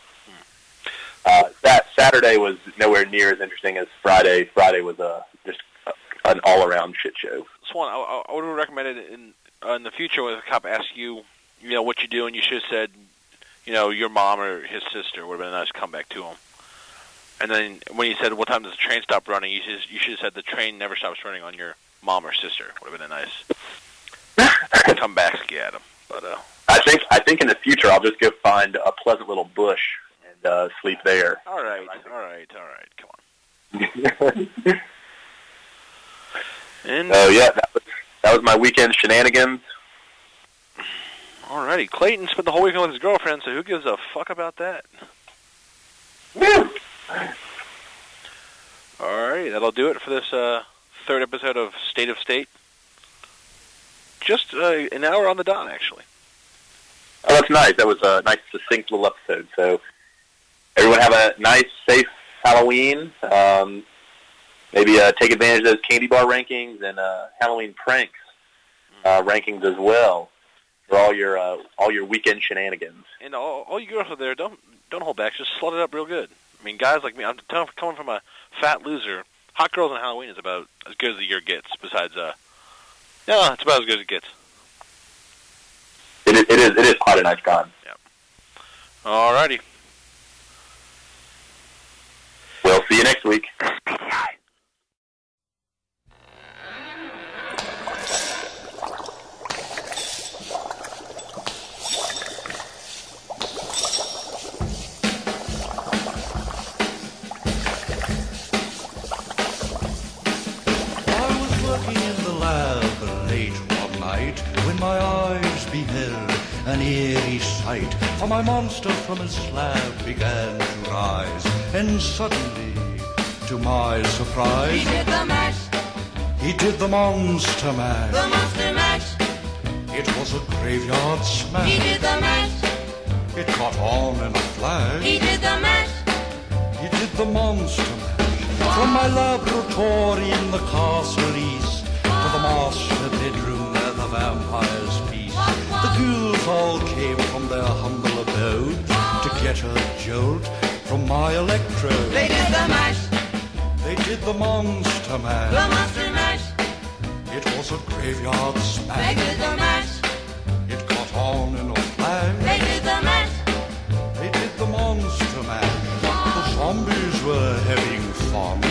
That Saturday was nowhere near as interesting as Friday. Friday was an all-around shit show. Swan, I would have recommended in the future when a cop asks you, you know, what you do, and you should have said, you know, your mom or his sister would have been a nice comeback to him. And then when you said, "What time does the train stop running?" You should have said, "The train never stops running on your mom or sister." Would have been a nice comeback at him. But I think in the future I'll just go find a pleasant little bush and sleep there. All right. Come on. Oh yeah, that was my weekend shenanigans. All righty, Clayton spent the whole weekend with his girlfriend, so who gives a fuck about that? Woo! All right, that'll do it for this third episode of State of State. Just an hour on the dot, actually. Oh, that's nice. That was a nice, succinct little episode. So everyone have a nice, safe Halloween. Maybe take advantage of those candy bar rankings and Halloween pranks rankings as well for all your weekend shenanigans. And all you girls out there, don't hold back. Just slut it up real good. I mean, guys like me, I'm coming from a fat loser. Hot girls on Halloween is about as good as the year gets. Besides, no, it's about as good as it gets. It is quite a nice time. Yeah. All righty. We'll see you next week. My eyes beheld an eerie sight, for my monster from his slab began to rise, and suddenly, to my surprise, he did the mash. He did the monster mash. The monster mash. It was a graveyard smash. He did the mash. It caught on in a flash. He did the mash. He did the monster mash. Wow. From my laboratory in the castle east, wow, to the master bedroom, the vampire's piece. The ghouls all came from their humble abode to get a jolt from my electrode. They did the mash. They did the monster mash. The monster mash. It was a graveyard smash. They did the mash. It caught on in a flash. They did the mash. They did the monster mash. The zombies were having fun.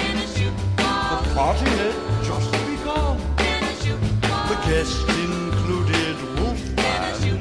The party had just begun. The guests included Wolfman,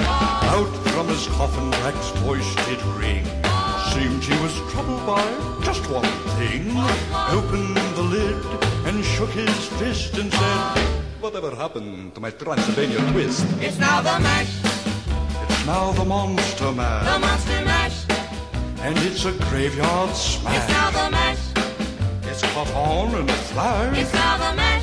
Oh. Out from his coffin, Rack's voice did ring. Oh. Seemed he was troubled by just one thing. Oh. Opened the lid and shook his fist and said, oh, whatever happened to my Transylvania twist? It's now the mash. It's now the monster mash. The monster mash. And it's a graveyard smash. It's now the mash. It's caught on in a flash. It's now the mash.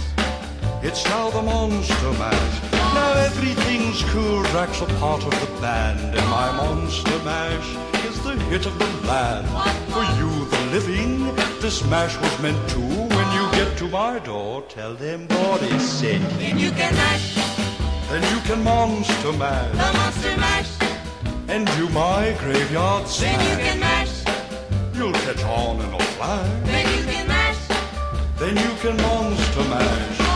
It's now the monster mash. Now everything's cool. Rack's a part of the band, and my monster mash is the hit of the land. For you, the living, this mash was meant to. When you get to my door, tell them what is said. Then you can mash. Then you can monster mash. The monster mash. And do my graveyard smash. Then you can mash. You'll catch on in a flash. Then you can mash. Then you can monster mash.